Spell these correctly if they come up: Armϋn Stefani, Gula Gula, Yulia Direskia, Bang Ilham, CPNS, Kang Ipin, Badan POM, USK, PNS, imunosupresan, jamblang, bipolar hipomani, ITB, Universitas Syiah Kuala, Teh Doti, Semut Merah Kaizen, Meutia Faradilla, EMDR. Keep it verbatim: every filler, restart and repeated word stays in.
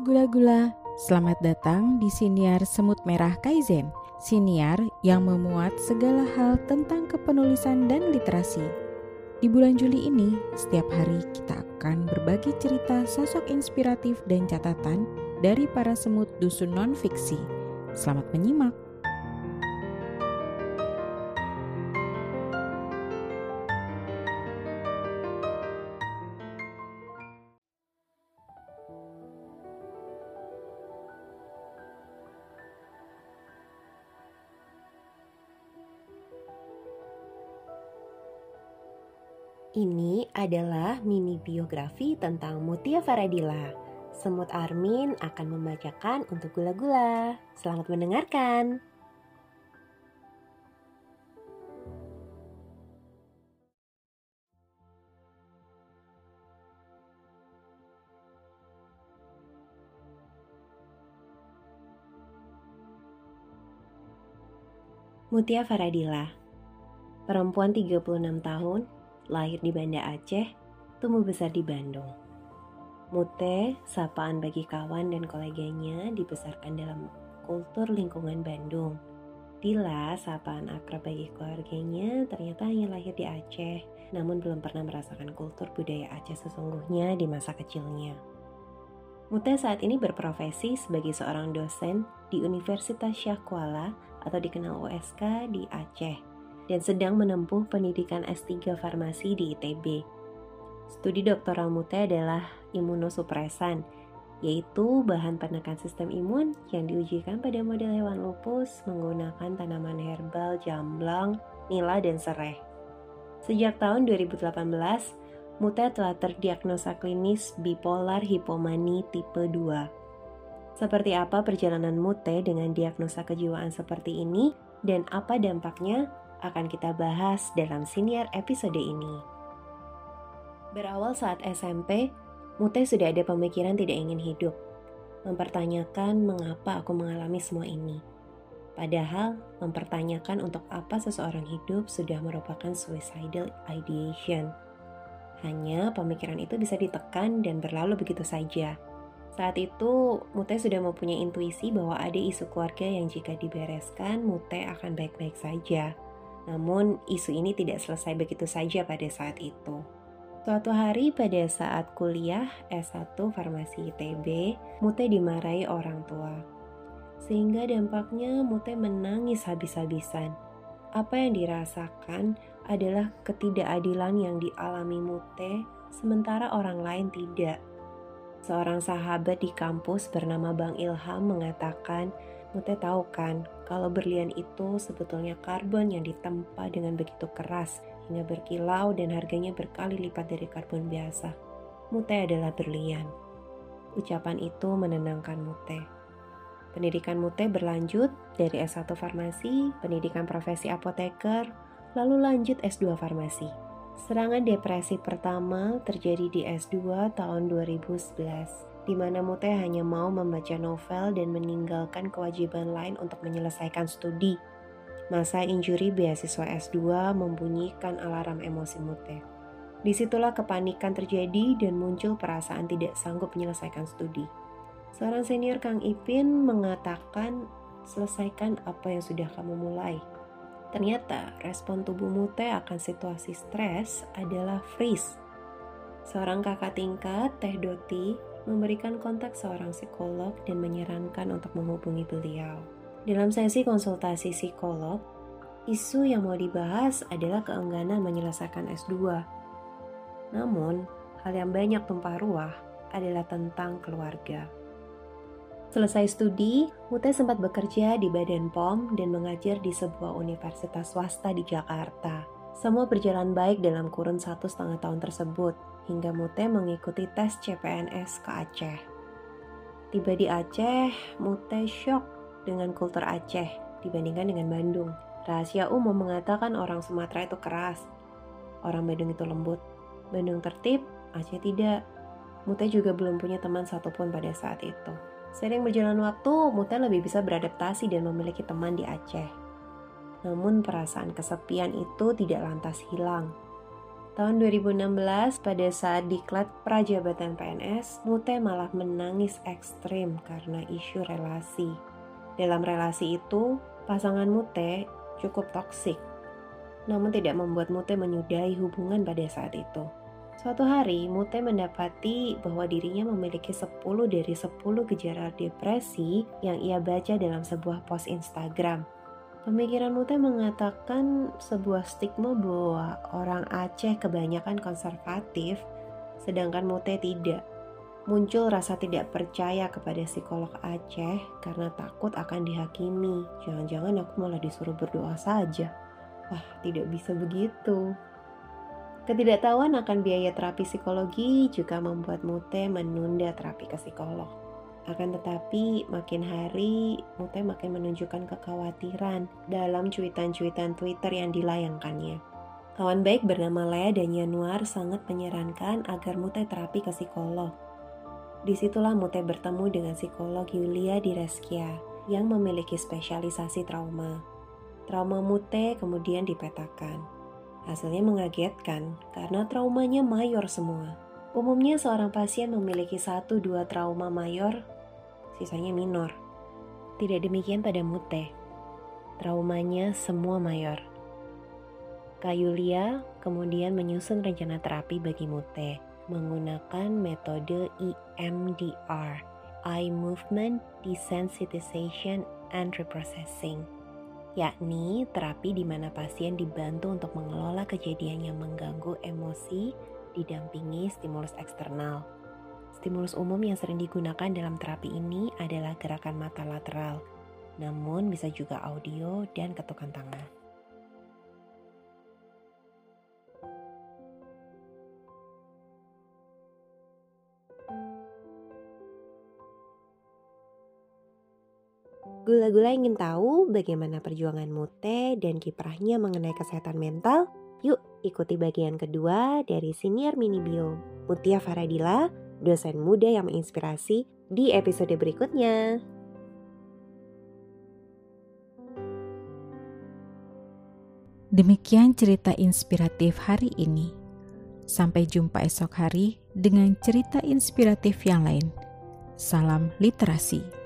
Halo Gula-Gula, selamat datang di siniar Semut Merah Kaizen, siniar yang memuat segala hal tentang kepenulisan dan literasi. Di bulan Juli ini, setiap hari kita akan berbagi cerita sosok inspiratif dan catatan dari para semut dusun non-fiksi. Selamat menyimak! Ini adalah mini biografi tentang Meutia Faradilla. Semut Armin akan membacakan untuk Gula-Gula. Selamat mendengarkan. Meutia Faradilla, perempuan tiga puluh enam tahun, lahir di Banda Aceh, tumbuh besar di Bandung. Mute, sapaan bagi kawan dan koleganya, dibesarkan dalam kultur lingkungan Bandung. Dila, sapaan akrab bagi keluarganya, ternyata hanya lahir di Aceh, namun belum pernah merasakan kultur budaya Aceh sesungguhnya di masa kecilnya. Mute saat ini berprofesi sebagai seorang dosen di Universitas Syiah Kuala atau dikenal U S K di Aceh, dan sedang menempuh pendidikan S tiga farmasi di I T B. Studi doktoral Meutia adalah imunosupresan, yaitu bahan penekan sistem imun yang diujikan pada model hewan lupus menggunakan tanaman herbal jamblang, nila, dan sereh. Sejak tahun dua ribu delapan belas, Meutia telah terdiagnosa klinis bipolar hipomani tipe dua. Seperti apa perjalanan Meutia dengan diagnosa kejiwaan seperti ini, dan apa dampaknya? Akan kita bahas dalam siniar episode ini. Berawal saat S M P, Meutia sudah ada pemikiran tidak ingin hidup, mempertanyakan mengapa aku mengalami semua ini. Padahal, mempertanyakan untuk apa seseorang hidup sudah merupakan suicidal ideation. Hanya pemikiran itu bisa ditekan dan berlalu begitu saja. Saat itu, Meutia sudah mempunyai intuisi bahwa ada isu keluarga yang jika dibereskan, Meutia akan baik-baik saja. Namun, isu ini tidak selesai begitu saja pada saat itu. Suatu hari pada saat kuliah S satu Farmasi I T B, Meutia dimarahi orang tua. Sehingga dampaknya Meutia menangis habis-habisan. Apa yang dirasakan adalah ketidakadilan yang dialami Meutia, sementara orang lain tidak. Seorang sahabat di kampus bernama Bang Ilham mengatakan, Meutia tahu kan, kalau berlian itu sebetulnya karbon yang ditempa dengan begitu keras hingga berkilau dan harganya berkali lipat dari karbon biasa. Meutia adalah berlian. Ucapan itu menenangkan Meutia. Pendidikan Meutia berlanjut dari S satu Farmasi, pendidikan profesi apoteker, lalu lanjut S dua Farmasi. Serangan depresi pertama terjadi di S dua tahun dua ribu sebelas. Di mana Meutia hanya mau membaca novel dan meninggalkan kewajiban lain untuk menyelesaikan studi. Masa injuri beasiswa S dua membunyikan alarm emosi Meutia. Disitulah kepanikan terjadi dan muncul perasaan tidak sanggup menyelesaikan studi. Seorang senior Kang Ipin mengatakan, selesaikan apa yang sudah kamu mulai. Ternyata respon tubuh Meutia akan situasi stres adalah freeze. Seorang kakak tingkat, Teh Doti, memberikan kontak seorang psikolog dan menyarankan untuk menghubungi beliau. Dalam sesi konsultasi psikolog, isu yang mau dibahas adalah keengganan menyelesaikan S dua. Namun, hal yang banyak tumpah ruah adalah tentang keluarga. Selesai studi, Meutia sempat bekerja di Badan P O M dan mengajar di sebuah universitas swasta di Jakarta. Semua berjalan baik dalam kurun satu setengah tahun tersebut, hingga Meutia mengikuti tes C P N S ke Aceh. Tiba di Aceh, Meutia shock dengan kultur Aceh dibandingkan dengan Bandung. Rahasia umum mengatakan orang Sumatera itu keras, orang Bandung itu lembut. Bandung tertib, Aceh tidak. Meutia juga belum punya teman satupun pada saat itu. Sering berjalan waktu, Meutia lebih bisa beradaptasi dan memiliki teman di Aceh. Namun perasaan kesepian itu tidak lantas hilang. Tahun dua ribu enam belas pada saat diklat prajabatan P N S, Mute malah menangis ekstrim karena isu relasi. Dalam relasi itu, pasangan Mute cukup toksik, namun tidak membuat Mute menyudahi hubungan pada saat itu. Suatu hari, Mute mendapati bahwa dirinya memiliki sepuluh dari sepuluh gejala depresi yang ia baca dalam sebuah post Instagram. Pemikiran Mute mengatakan sebuah stigma bahwa orang Aceh kebanyakan konservatif, sedangkan Mute tidak. Muncul rasa tidak percaya kepada psikolog Aceh karena takut akan dihakimi. Jangan-jangan aku malah disuruh berdoa saja. Wah, tidak bisa begitu. Ketidaktahuan akan biaya terapi psikologi juga membuat Mute menunda terapi ke psikolog. Akan tetapi, makin hari Mute makin menunjukkan kekhawatiran dalam cuitan-cuitan Twitter yang dilayangkannya. Kawan baik bernama Lea dan Yanuar sangat menyarankan agar Mute terapi ke psikolog. Disitulah Mute bertemu dengan psikolog Yulia Direskia yang memiliki spesialisasi trauma. Trauma Mute kemudian dipetakan. Hasilnya mengagetkan karena traumanya mayor semua. Umumnya seorang pasien memiliki satu dua trauma mayor, sisanya minor. Tidak demikian pada Mute. Traumanya semua mayor. Kak Yulia kemudian menyusun rencana terapi bagi Mute menggunakan metode E M D R, Eye Movement Desensitization and Reprocessing, yakni terapi di mana pasien dibantu untuk mengelola kejadian yang mengganggu emosi didampingi stimulus eksternal. Stimulus umum yang sering digunakan dalam terapi ini adalah gerakan mata lateral, namun bisa juga audio dan ketukan tangan. Gula-gula ingin tahu bagaimana perjuangan Mute dan kiprahnya mengenai kesehatan mental? Yuk ikuti bagian kedua dari Siniar Mini Bio. Meutia Faradilla, dosen muda yang menginspirasi, di episode berikutnya. Demikian cerita inspiratif hari ini. Sampai jumpa esok hari dengan cerita inspiratif yang lain. Salam literasi.